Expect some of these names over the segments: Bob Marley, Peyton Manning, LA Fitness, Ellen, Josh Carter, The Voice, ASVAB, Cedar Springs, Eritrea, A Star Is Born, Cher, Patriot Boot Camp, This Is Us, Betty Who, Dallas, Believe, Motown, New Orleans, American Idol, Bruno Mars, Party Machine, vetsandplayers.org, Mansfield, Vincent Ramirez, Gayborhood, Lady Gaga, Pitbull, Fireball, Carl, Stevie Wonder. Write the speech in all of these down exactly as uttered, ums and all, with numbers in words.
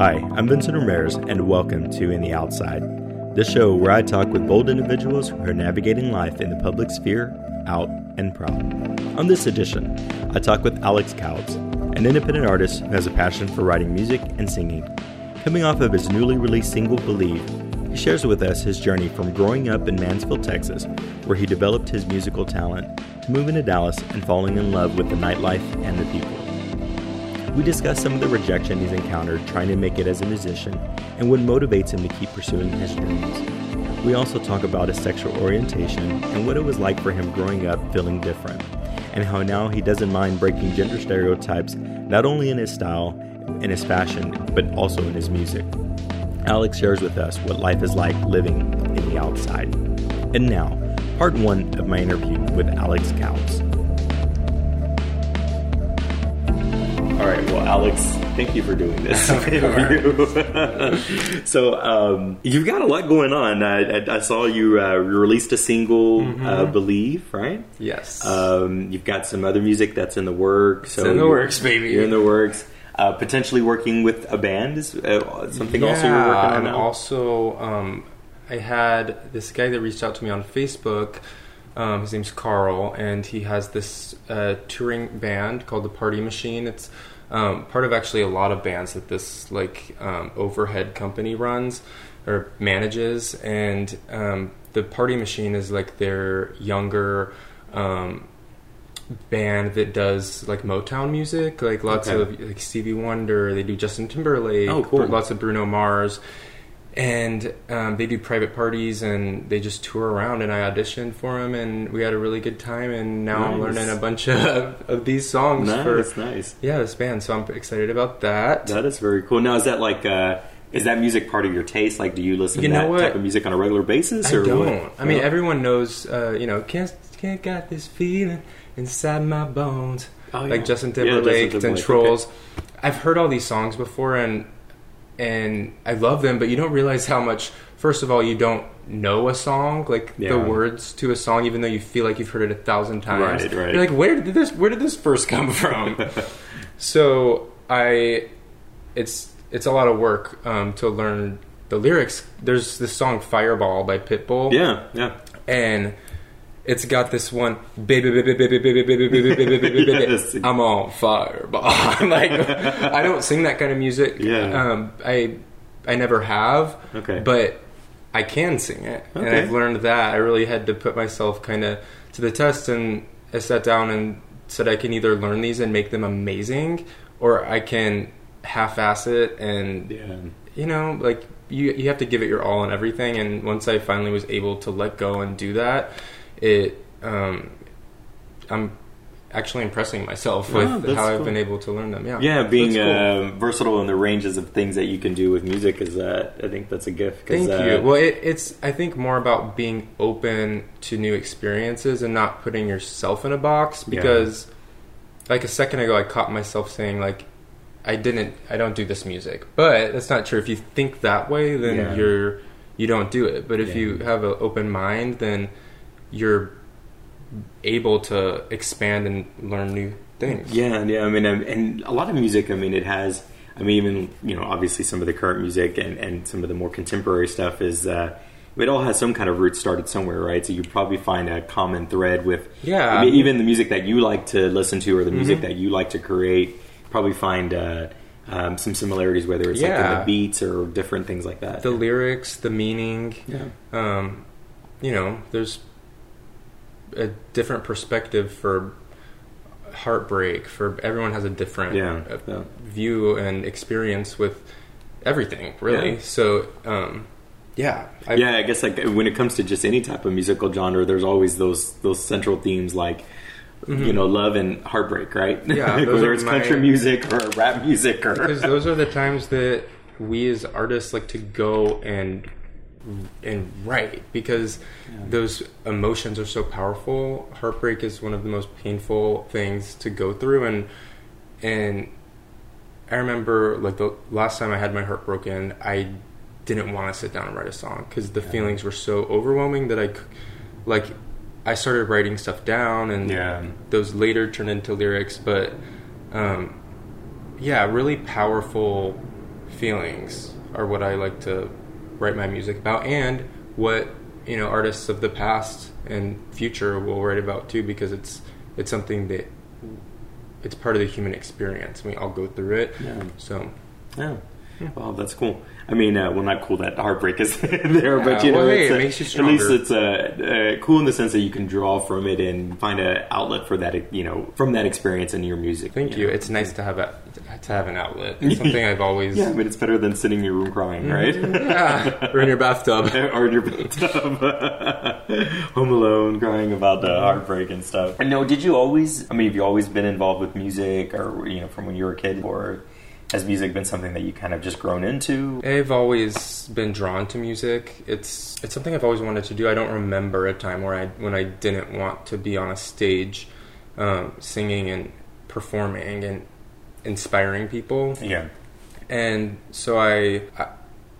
Hi, I'm Vincent Ramirez, and welcome to In the Outside, the show where I talk with bold individuals who are navigating life in the public sphere, out and proud. On this edition, I talk with Alex Cowles, an independent artist who has a passion for writing music and singing. Coming off of his newly released single, Believe, he shares with us his journey from growing up in Mansfield, Texas, where he developed his musical talent, to moving to Dallas and falling in love with the nightlife and the people. We discuss some of the rejection he's encountered trying to make it as a musician and what motivates him to keep pursuing his dreams. We also talk about his sexual orientation and what it was like for him growing up feeling different, and how now he doesn't mind breaking gender stereotypes not only in his style and his fashion, but also in his music. Alex shares with us what life is like living in the outside. And now, part one of my interview with Alex Cowles. All right, well, Alex, thank you for doing this interview. So um, you've got a lot going on. I, I, I saw you uh, released a single, mm-hmm. uh, Believe, right? Yes. Um, you've got some other music that's in the works. So it's in the works, baby. You're in the works. Uh, potentially working with a band is uh, something yeah, also you're working on. And now? Also, um, I had this guy that reached out to me on Facebook. Um, his name's Carl, and he has this uh, touring band called the Party Machine. It's um, part of actually a lot of bands that this like um, overhead company runs or manages. And um, the Party Machine is like their younger um, band that does like Motown music, like lots okay. of like Stevie Wonder. They do Justin Timberlake, oh, cool. lots of Bruno Mars. And um, they do private parties, and they just tour around, and I auditioned for them, and we had a really good time, and now nice. I'm learning a bunch of, of these songs. Nice, for, nice. Yeah, this band, so I'm excited about that. That is very cool. Now, is that like, uh, is that music part of your taste? Like, do you listen you to that what? type of music on a regular basis? Or I don't. What? I mean, everyone knows, uh, you know, can't, can't got this feeling inside my bones. Oh, yeah. Like Justin Timberlake, yeah, Justin Timberlake and Trolls. Okay. I've heard all these songs before, and... And I love them, but you don't realize how much, first of all, you don't know a song, like yeah. the words to a song, even though you feel like you've heard it a thousand times. Right, right. You're like, where did this where did this first come from? So I it's it's a lot of work um, to learn the lyrics. There's this song Fireball by Pitbull. Yeah, yeah. And it's got this one, baby, baby, baby, baby, baby, baby, baby, baby, baby, I'm on fireball. I'm like, I don't sing that kind of music. Yeah. Um, I I never have. Okay. But I can sing it. Okay. And I've learned that. I really had to put myself kind of to the test, and I sat down and said I can either learn these and make them amazing, or I can half-ass it and, yeah. you know, like, you you have to give it your all and everything. And once I finally was able to let go and do that... It, um, I'm actually impressing myself with oh, how I've cool. been able to learn them. Yeah, yeah, being cool. uh, versatile in the ranges of things that you can do with music is that uh, I think that's a gift. Thank uh, you. Well, it, it's I think more about being open to new experiences and not putting yourself in a box. Because, yeah. like a second ago, I caught myself saying like, I didn't, I don't do this music, but that's not true. If you think that way, then yeah. you're you don't do it. But if yeah. you have an open mind, then you're able to expand and learn new things. Yeah, yeah. I mean, and a lot of music, I mean, it has, I mean, even, you know, obviously some of the current music and, and some of the more contemporary stuff is, uh, it all has some kind of root started somewhere, right? So you probably find a common thread with, yeah, I mean, even the music that you like to listen to or the music mm-hmm. that you like to create, probably find, uh, Um, some similarities, whether it's yeah. like in the beats or different things like that. The yeah. lyrics, the meaning, yeah. um, you know, there's a different perspective for heartbreak, for everyone has a different yeah, yeah. view and experience with everything, really. Yeah. So, um, yeah. I've, yeah, I guess like when it comes to just any type of musical genre, there's always those those central themes like, mm-hmm. you know, love and heartbreak, right? Yeah. Whether it's my, country music or rap music. Or because those are the times that we as artists like to go and and write, because yeah. those emotions are so powerful. Heartbreak is one of the most painful things to go through, and and I remember like the last time I had my heart broken, I didn't want to sit down and write a song because the yeah. feelings were so overwhelming that I like I started writing stuff down, and yeah. those later turned into lyrics. But um, yeah, really powerful feelings are what I like to write my music about, and what, you know, artists of the past and future will write about too, because it's it's something that it's part of the human experience. We all go through it. Yeah. So, yeah. yeah. Well, that's cool. I mean, uh, well, not cool that heartbreak is there, yeah, but you know, well, hey, it's, it uh, makes you stronger. At least it's uh, uh, cool in the sense that you can draw from it and find an outlet for that, you know, from that experience in your music. Thank you. you. Know? It's nice to have a, to have an outlet. It's something I've always... Yeah, but it's better than sitting in your room crying, right? Yeah. Or in your bathtub. Or in your bathtub. Home alone, crying about the heartbreak and stuff. And no, did you always... I mean, have you always been involved with music, or, you know, from when you were a kid, or... Has music been something that you kind of just grown into? I've always been drawn to music. It's it's something I've always wanted to do. I don't remember a time where I when I didn't want to be on a stage, um, singing and performing and inspiring people. Yeah. And so I, I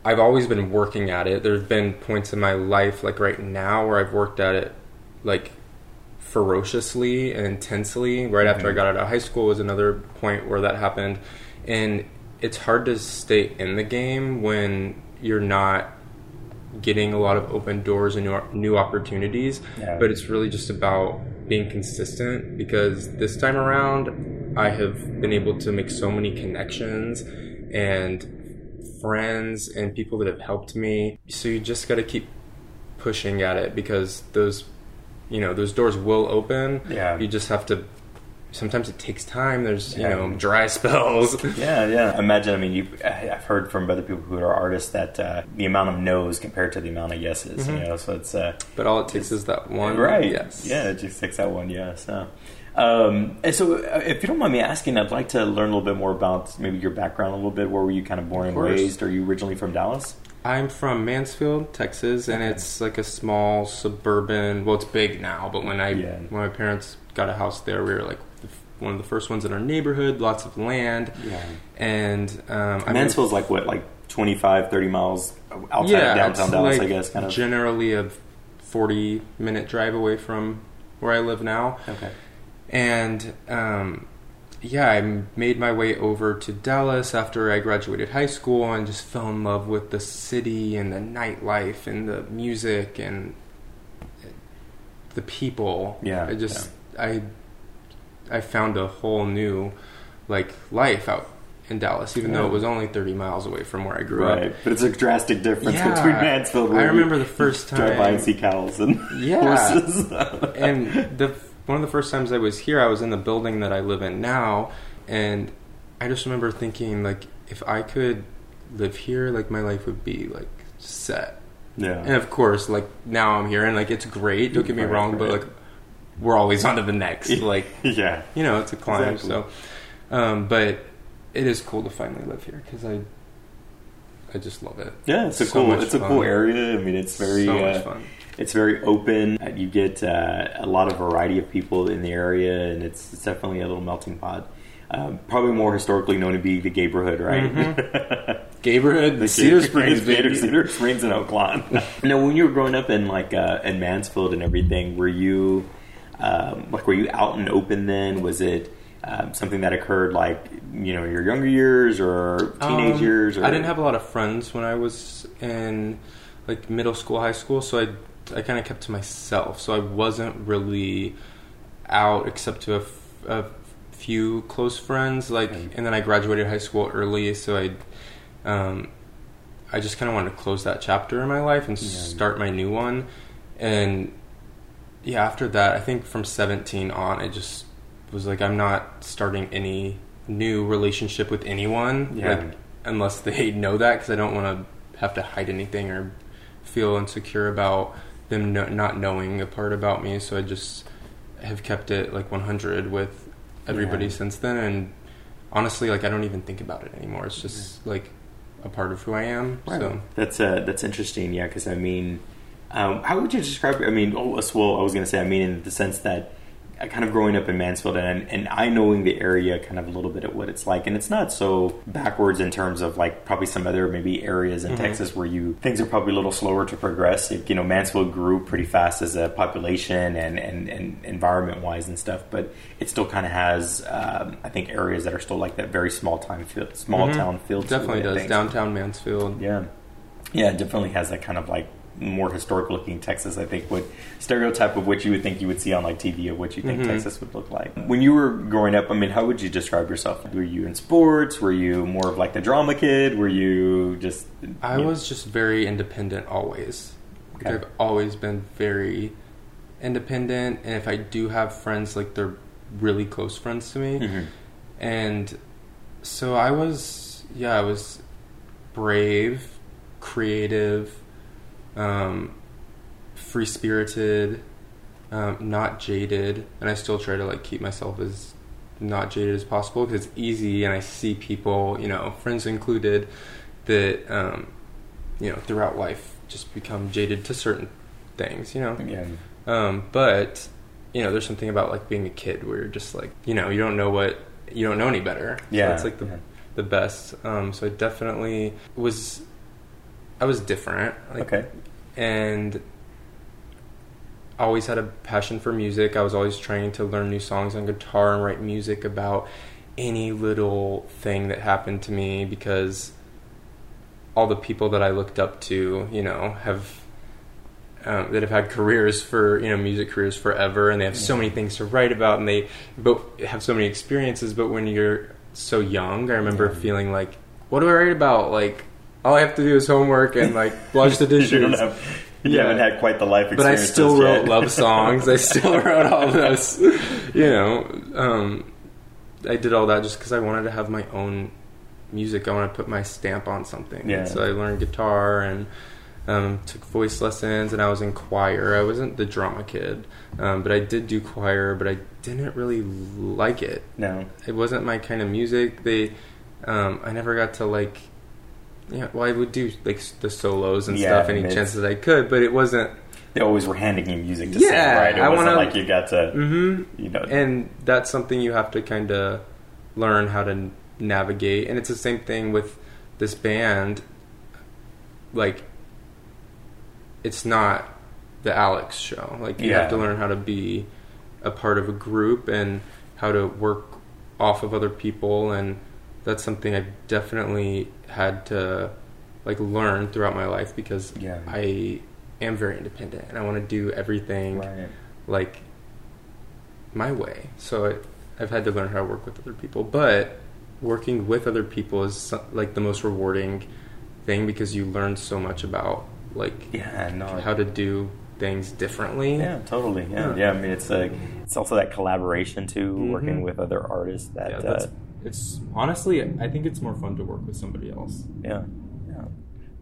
I've always been working at it. There've been points in my life, like right now, where I've worked at it, like, ferociously and intensely. Right mm-hmm. after I got out of high school was another point where that happened. And it's hard to stay in the game when you're not getting a lot of open doors and new, new opportunities. Yeah. But it's really just about being consistent, because this time around, I have been able to make so many connections and friends and people that have helped me. So you just got to keep pushing at it, because those, you know, those doors will open. Yeah. You just have to... Sometimes it takes time. There's, you yeah. know, dry spells. Yeah, yeah. Imagine, I mean, you, I've heard from other people who are artists that uh, the amount of no's compared to the amount of yeses, mm-hmm. you know, so it's... Uh, but all it takes is that one right. yes. Yeah, it just takes that one yes. Yeah. Um, and so, if you don't mind me asking, I'd like to learn a little bit more about maybe your background a little bit. Where were you kind of born of and raised? Are you originally from Dallas? I'm from Mansfield, Texas, and okay. it's like a small suburban... Well, it's big now, but when I yeah. when my parents got a house there, we were like... one of the first ones in our neighborhood, lots of land. Yeah. And um, Mansfield's like what, like twenty-five, thirty miles outside yeah, of downtown Dallas, like I guess, kind of. Generally a forty minute drive away from where I live now. Okay. And um, yeah, I made my way over to Dallas after I graduated high school and just fell in love with the city and the nightlife and the music and the people. Yeah. I just, yeah. I, I found a whole new, like, life out in Dallas, even yeah. though it was only thirty miles away from where I grew right. up. Right, but it's a drastic difference yeah. between Mansfield. I remember the first time drive by and see cows and yeah. horses. And the one of the first times I was here, I was in the building that I live in now, and I just remember thinking, like, if I could live here, like, my life would be like set. Yeah, and of course, like, now I'm here, and like it's great. Don't get me right, wrong, right. but like. We're always on to the next, like, yeah, you know, it's a climb. Exactly. So, um, but it is cool to finally live here, because I, I just love it. Yeah, it's a so cool, it's fun. A cool area. I mean, it's very, so much uh, fun. It's very open. You get uh, a lot of variety of people in the area, and it's, it's definitely a little melting pot. Um, probably more historically known to be the Gayborhood, right? Mm-hmm. Gayborhood, the Cedar Springs, Cedar, Cedar Springs, and Oakland. Now, when you were growing up in like uh, in Mansfield and everything, were you? Um, like, were you out and open then? Was it um, something that occurred, like, you know, your younger years or teenage um, years? Or... I didn't have a lot of friends when I was in, like, middle school, high school, so I, I kind of kept to myself. So I wasn't really out except to a, f- a few close friends, like, mm-hmm. and then I graduated high school early, so I... Um, I just kind of wanted to close that chapter in my life and yeah. start my new one, and... Yeah, after that, I think from seventeen on, I just was like, I'm not starting any new relationship with anyone, yeah. like, unless they know that, because I don't want to have to hide anything or feel insecure about them no- not knowing a part about me. So I just have kept it like one hundred with everybody yeah. since then. And honestly, like, I don't even think about it anymore. It's just yeah. like a part of who I am. Right. So that's uh, that's interesting. Yeah, because I mean. Um, how would you describe, I mean, well, I was going to say, I mean, in the sense that kind of growing up in Mansfield and and I knowing the area kind of a little bit of what it's like, and it's not so backwards in terms of like probably some other maybe areas in mm-hmm. Texas where you things are probably a little slower to progress. It, you know, Mansfield grew pretty fast as a population and and, and environment wise and stuff, but it still kind of has um, I think areas that are still like that very small time feel, small mm-hmm. town feel. Definitely does downtown Mansfield. Yeah, yeah, it definitely has that kind of like. More historical looking Texas, I think, would stereotype of what you would think you would see on like T V of what you think mm-hmm. Texas would look like. When you were growing up, I mean, how would you describe yourself? Were you in sports? Were you more of like the drama kid? Were you just? You I know? was just very independent always. Okay. I've always been very independent, and if I do have friends, like they're really close friends to me, mm-hmm. and so I was, yeah, I was brave, creative. Um, free-spirited, um, not jaded, and I still try to like keep myself as not jaded as possible because it's easy, and I see people, you know, friends included, that um, you know, throughout life just become jaded to certain things, you know. Yeah. Um, but you know, there's something about like being a kid where you're just like, you know, you don't know what you don't know any better. Yeah. So it's like the yeah. the best. Um, so I definitely was. I was different. Like, okay. And always had a passion for music. I was always trying to learn new songs on guitar and write music about any little thing that happened to me because all the people that I looked up to, you know, have, um, that have had careers for, you know, music careers forever, and they have yeah. so many things to write about, and they both have so many experiences. But when you're so young, I remember yeah. feeling like, what do I write about? Like, all I have to do is homework and, like, wash the dishes. you have, you yeah. haven't had quite the life experience. But I still wrote yet. love songs. I still wrote all those, you know. Um, I did all that just because I wanted to have my own music. I wanted to put my stamp on something. Yeah. So I learned guitar and um, took voice lessons, and I was in choir. I wasn't the drama kid, um, but I did do choir, but I didn't really like it. No. It wasn't my kind of music. They, um, I never got to, like... Yeah, well, I would do like the solos and yeah, stuff any chance that I could, but it wasn't. They always were handing you music to yeah, sing, right? It I wasn't wanna, like you got to, mm-hmm. you know. And that's something you have to kind of learn how to navigate. And it's the same thing with this band. Like, it's not the Alex show. Like, you yeah. have to learn how to be a part of a group and how to work off of other people, and that's something I've definitely had to like learn throughout my life because yeah. I am very independent and I want to do everything right. like my way. So I, I've had to learn how to work with other people, but working with other people is like the most rewarding thing because you learn so much about like yeah, no, how to do things differently. Yeah, totally. Yeah, yeah. yeah I mean, it's like it's also that collaboration too, mm-hmm. working with other artists that. Yeah, that's- uh, It's honestly, I think it's more fun to work with somebody else. Yeah, yeah.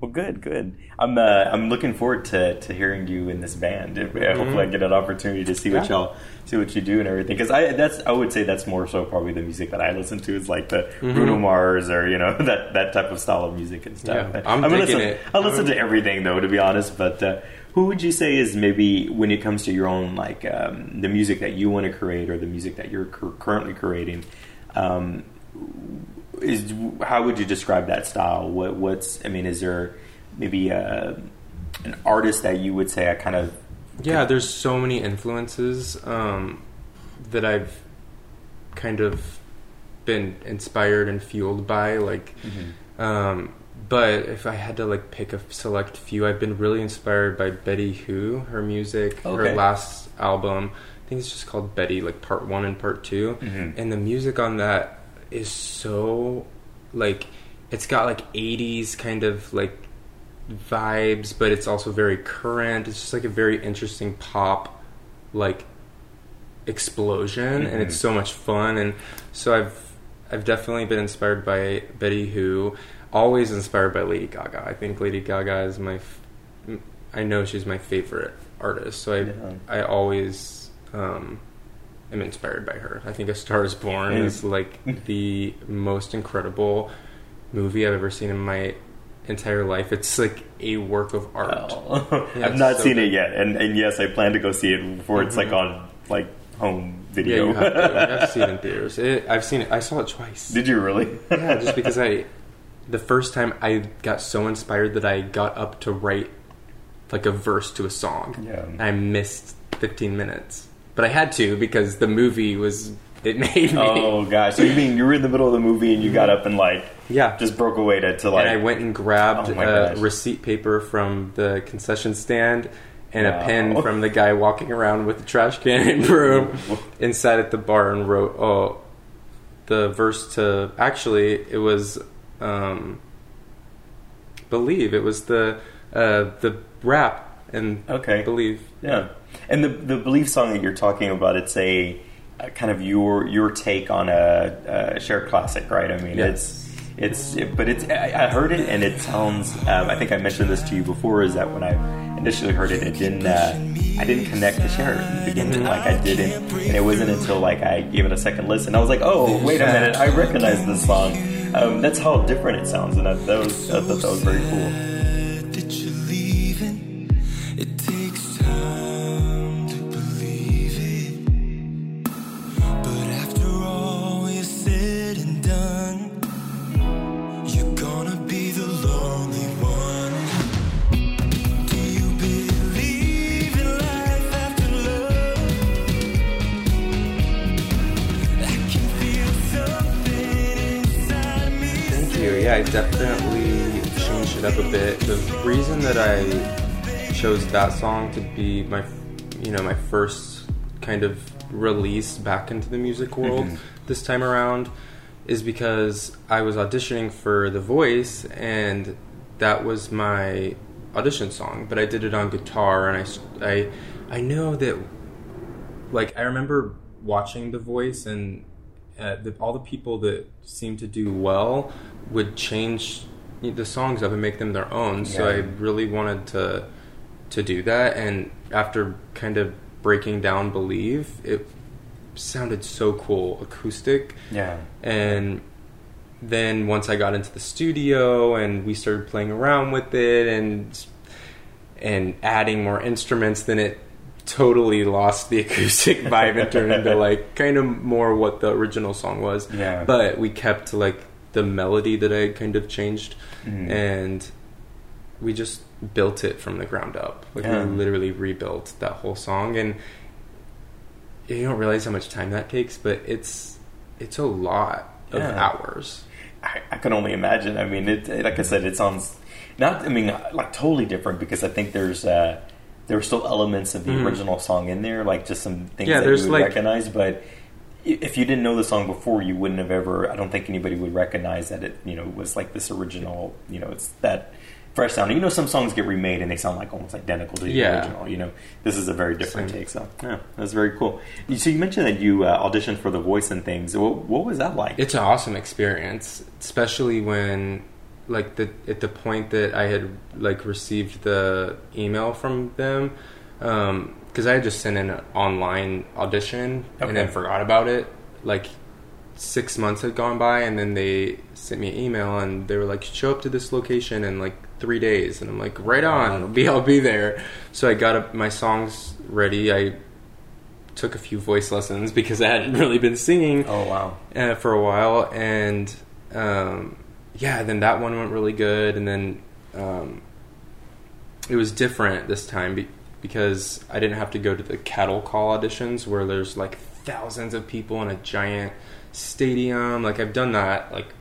Well, good, good. I'm uh, I'm looking forward to, to hearing you in this band. Mm-hmm. Hopefully, I get an opportunity to see yeah. what y'all see what you do and everything. Because I that's I would say that's more so probably the music that I listen to is like the mm-hmm. Bruno Mars or you know that, that type of style of music and stuff. Yeah, I'm, I'm digging listen, it. I listen I'm... to everything though, to be honest, but. Uh, Who would you say is maybe when it comes to your own, like um, the music that you want to create or the music that you're cu- currently creating, um, is how would you describe that style? What, what's, I mean, is there maybe a, an artist that you would say I kind of... Yeah, could... there's so many influences um, that I've kind of been inspired and fueled by, like... Mm-hmm. Um, But if I had to, like, pick a select few, I've been really inspired by Betty Who, her music, okay. her last album. I think it's just called Betty, like, part one and part two. Mm-hmm. And the music on that is so, like, it's got, like, eighties kind of, like, vibes, but it's also very current. It's just, like, a very interesting pop, like, explosion. Mm-hmm. And it's so much fun. And so I've, I've definitely been inspired by Betty Who. Always inspired by Lady Gaga. I think Lady Gaga is my... F- I know she's my favorite artist, so I yeah. I always um, am inspired by her. I think A Star Is Born yeah. is, like, the most incredible movie I've ever seen in my entire life. It's, like, a work of art. Oh. Yeah, I've not so seen good. it yet, and, and, yes, I plan to go see it before mm-hmm. it's, like, on, like... home video. Yeah, you have to. You have to see it in theaters. It, I've seen it. I saw it twice. Did you really? Yeah, just because I... The first time I got so inspired that I got up to write like a verse to a song. Yeah. I missed fifteen minutes. But I had to because the movie was... It made me. Oh, gosh. So you mean you were in the middle of the movie and you got up and like... Yeah. Just broke away to, to like... And I went and grabbed oh a receipt paper from the concession stand... And wow. a pen from the guy walking around with the trash can and broom and sat at the bar and wrote, oh, the verse to... Actually, it was, um, Believe. It was the uh, the rap and okay. Believe. Yeah. And the the Believe song that you're talking about, it's a, a kind of your your take on a, a Cher classic, right? I mean, yeah. it's... It's, but it's, I heard it and it sounds, um, I think I mentioned this to you before, is that when I initially heard it, it didn't, uh, I didn't connect to Cher in the beginning, like I didn't, and it wasn't until like I gave it a second listen, I was like, oh, wait a minute, I recognize this song. Um, that's how different it sounds, and I, that was, I thought that was very cool. I definitely changed it up a bit. The reason that I chose that song to be my, you know, my first kind of release back into the music world mm-hmm. this time around is because I was auditioning for The Voice, and that was my audition song. But I did it on guitar, and I, I, I know that, like, I remember watching The Voice and. Uh, the, all the people that seemed to do well would change the songs up and make them their own. Yeah. So I really wanted to to do that. And after kind of breaking down Believe, it sounded so cool, acoustic. Yeah. And then once I got into the studio and we started playing around with it and and adding more instruments, then it totally lost the acoustic vibe and turned into like kind of more what the original song was. Yeah. But we kept like the melody that I kind of changed mm. and we just built it from the ground up. Like yeah. we literally rebuilt that whole song, and you don't realize how much time that takes, but it's it's a lot yeah. of hours. I, I can only imagine. I mean, it like I said, it sounds not I mean like totally different because I think there's uh there were still elements of the mm. original song in there, like just some things yeah, that you would like, recognize. But if you didn't know the song before, you wouldn't have ever. I don't think anybody would recognize that it, you know, was like this original. You know, it's that fresh sound. You know, some songs get remade and they sound like almost identical to the yeah. original. You know, this is a very different Same. take. So yeah, that's very cool. So you mentioned that you uh, auditioned for The Voice and things. What, what was that like? It's an awesome experience, especially when. Like the at the point that I had like received the email from them, because um, I had just sent in an online audition okay. and then forgot about it. Like six months had gone by, and then they sent me an email and they were like, "Show up to this location in like three days." And I'm like, "Right on, I'll be I'll be there." So I got up, my songs ready. I took a few voice lessons because I hadn't really been singing. Oh wow! Uh, for a while, and. Um, Yeah, then that one went really good, and then um, it was different this time be- because I didn't have to go to the cattle call auditions where there's like thousands of people in a giant stadium. Like I've done that like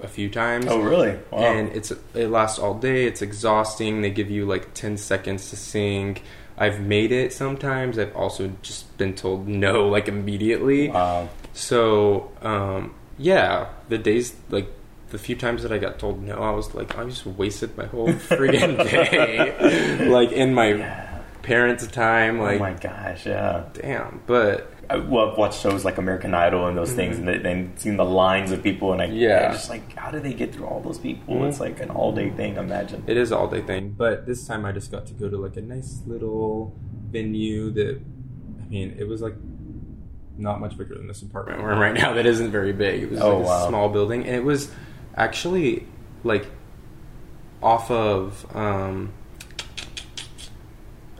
a few times. Oh, really? Wow. And it's it lasts all day. It's exhausting. They give you like ten seconds to sing. I've made it sometimes. I've also just been told no like immediately. Wow. So um, yeah, the days like. The few times that I got told no, I was like, I just wasted my whole friggin' day. Like, in my yeah. parents' time. Like, oh my gosh, yeah. Damn, but... I, well, I've watched shows like American Idol and those mm-hmm. things, and they, they've seen the lines of people, and I, yeah. I'm just like, how do they get through all those people? Mm-hmm. It's like an all-day thing, imagine. It is an all-day thing, but this time I just got to go to, like, a nice little venue that, I mean, it was, like, not much bigger than this apartment we're in right now that isn't very big. It was, oh, like, a wow. small building, and it was... Actually, like, off of, um,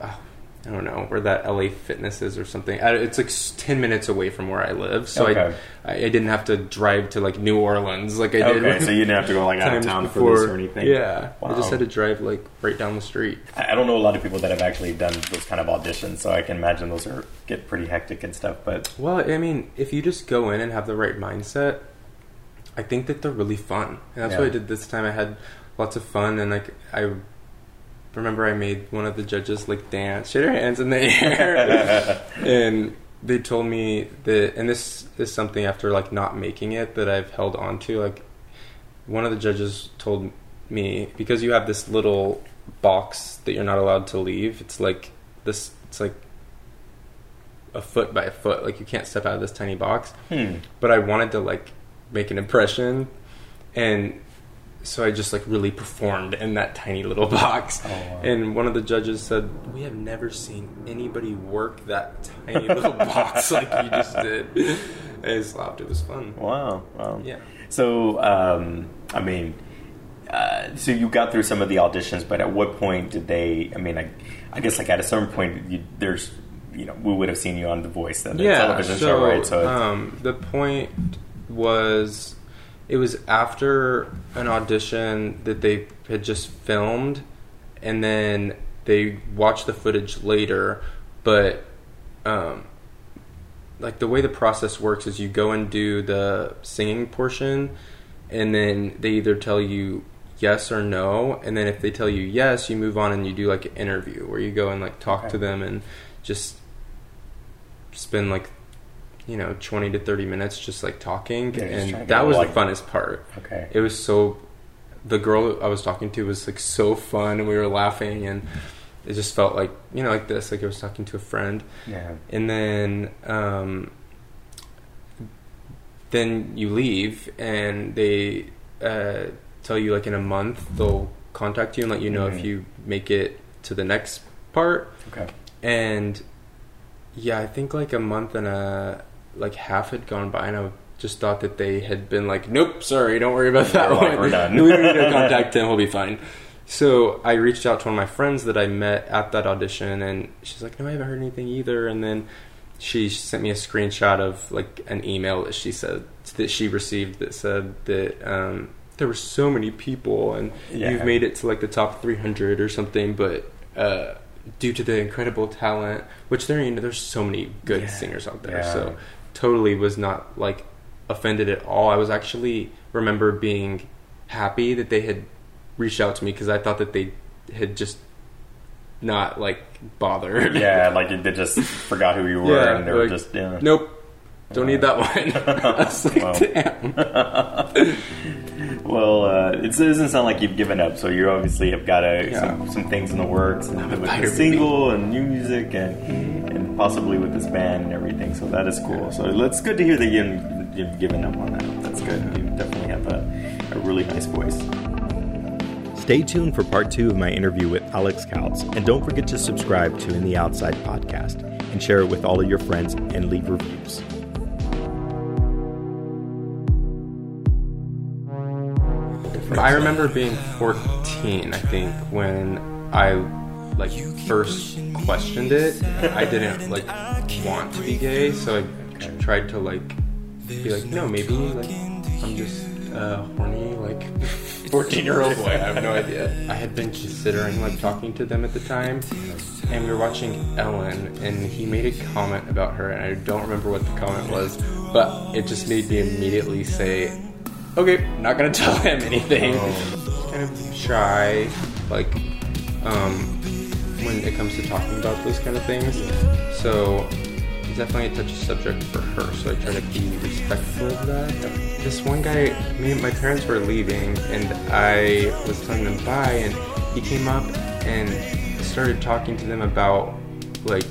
oh, I don't know where that L A Fitness is or something. It's like ten minutes away from where I live, so okay. I I didn't have to drive to like New Orleans like I did. Okay, so you didn't have to go like out of town before, for this or anything. Yeah, wow. I just had to drive like right down the street. I don't know a lot of people that have actually done those kind of auditions, so I can imagine those are get pretty hectic and stuff. But well, I mean, if you just go in and have the right mindset, I think that they're really fun, and that's yeah. what I did this time. I had lots of fun, and like I. Remember, I made one of the judges like dance, shake her hands in the air, and they told me that. And this is something after like not making it that I've held on to. Like, one of the judges told me, because you have this little box that you're not allowed to leave. It's like this. It's like a foot by a foot. Like you can't step out of this tiny box. Hmm. But I wanted to like make an impression, and. So I just like really performed in that tiny little box. Oh, wow. And one of the judges said, "We have never seen anybody work that tiny little box like you just did." I slapped. It was fun. Wow. Wow. Yeah. So, um, I mean, uh, so you got through some of the auditions, but at what point did they, I mean, I, I guess like at a certain point you, there's, you know, we would have seen you on The Voice, the yeah, television so, show, right? So um, the point was... It was after an audition that they had just filmed, and then they watched the footage later. But, um, like, the way the process works is you go and do the singing portion, and then they either tell you yes or no. And then if they tell you yes, you move on and you do, like, an interview where you go and, like, talk okay. to them and just spend, like, you know, twenty to thirty minutes just, like, talking. Yeah, and just that was like, the funnest part. Okay. It was so... The girl I was talking to was, like, so fun, and we were laughing, and it just felt like, you know, like this. Like, I was talking to a friend. Yeah. And then, um... Then you leave, and they uh, tell you, like, in a month, they'll contact you and let you know mm-hmm. if you make it to the next part. Okay. And, yeah, I think, like, a month and a... like half had gone by, and I just thought that they had been like, "Nope, sorry, don't worry about that we're one. Like, we're done. We need to contact him. We'll be fine." So I reached out to one of my friends that I met at that audition, and she's like, "No, I haven't heard anything either." And then she sent me a screenshot of like an email that she said that she received that said that um, there were so many people, and yeah. you've made it to like the top three hundred or something, but. Uh, due to the incredible talent, which there, you know, there's so many good yeah. singers out there, yeah. so totally was not like offended at all. I was actually remember being happy that they had reached out to me, because I thought that they had just not like bothered. Yeah, like they just forgot who you were, yeah, and they were like, just yeah. nope, don't uh, need that one. I was like, well. Damn. Well, uh, it doesn't sound like you've given up, so you obviously have got a, yeah. some, some things in the works, and with the single and new music and and possibly with this band and everything, so that is cool. So it's good to hear that you've, you've given up on that. That's good. You definitely have a, a really nice voice. Stay tuned for part two of my interview with Alex Cowles, and don't forget to subscribe to In the Outside Podcast and share it with all of your friends and leave reviews. I remember being fourteen, I think, when I, like, first questioned it. I didn't, like, want to be gay, so I tried to, like, be like, no, maybe, like, I'm just a uh, horny, like, fourteen-year-old boy. I have no idea. I had been considering, like, talking to them at the time, and we were watching Ellen, and he made a comment about her, and I don't remember what the comment was, but it just made me immediately say... Okay, not gonna tell him anything. Oh. Kind of shy, like, um, when it comes to talking about those kind of things. So, definitely a touchy subject for her, so I try to be respectful of that. This one guy, me and my parents were leaving, and I was telling them bye, and he came up and started talking to them about, like,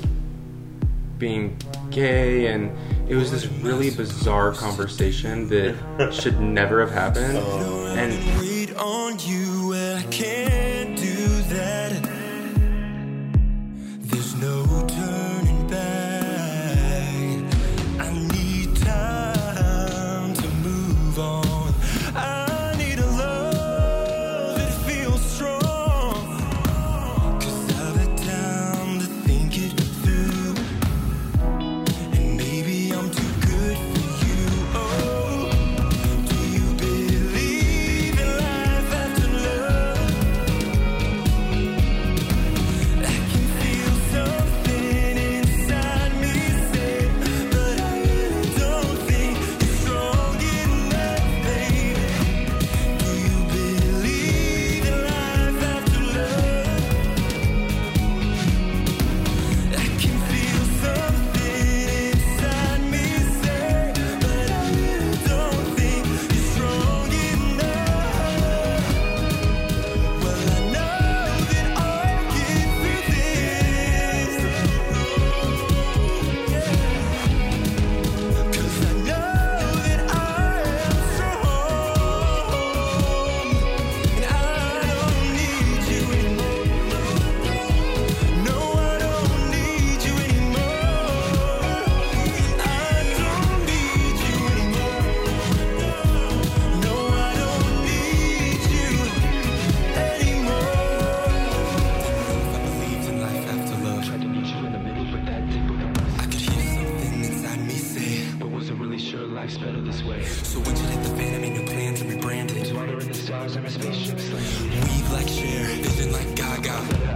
being gay, and it was this really bizarre conversation that should never have happened. Oh, and read on you, I can't do that. There's no turning back. I need time to move on. I need a love that feels strong, 'cause I've had time to think it life's better this way. So we just hit the fan, I made new plans and rebranded. Water in the stars and my spaceship slam. Weed like Cher, vision like Gaga.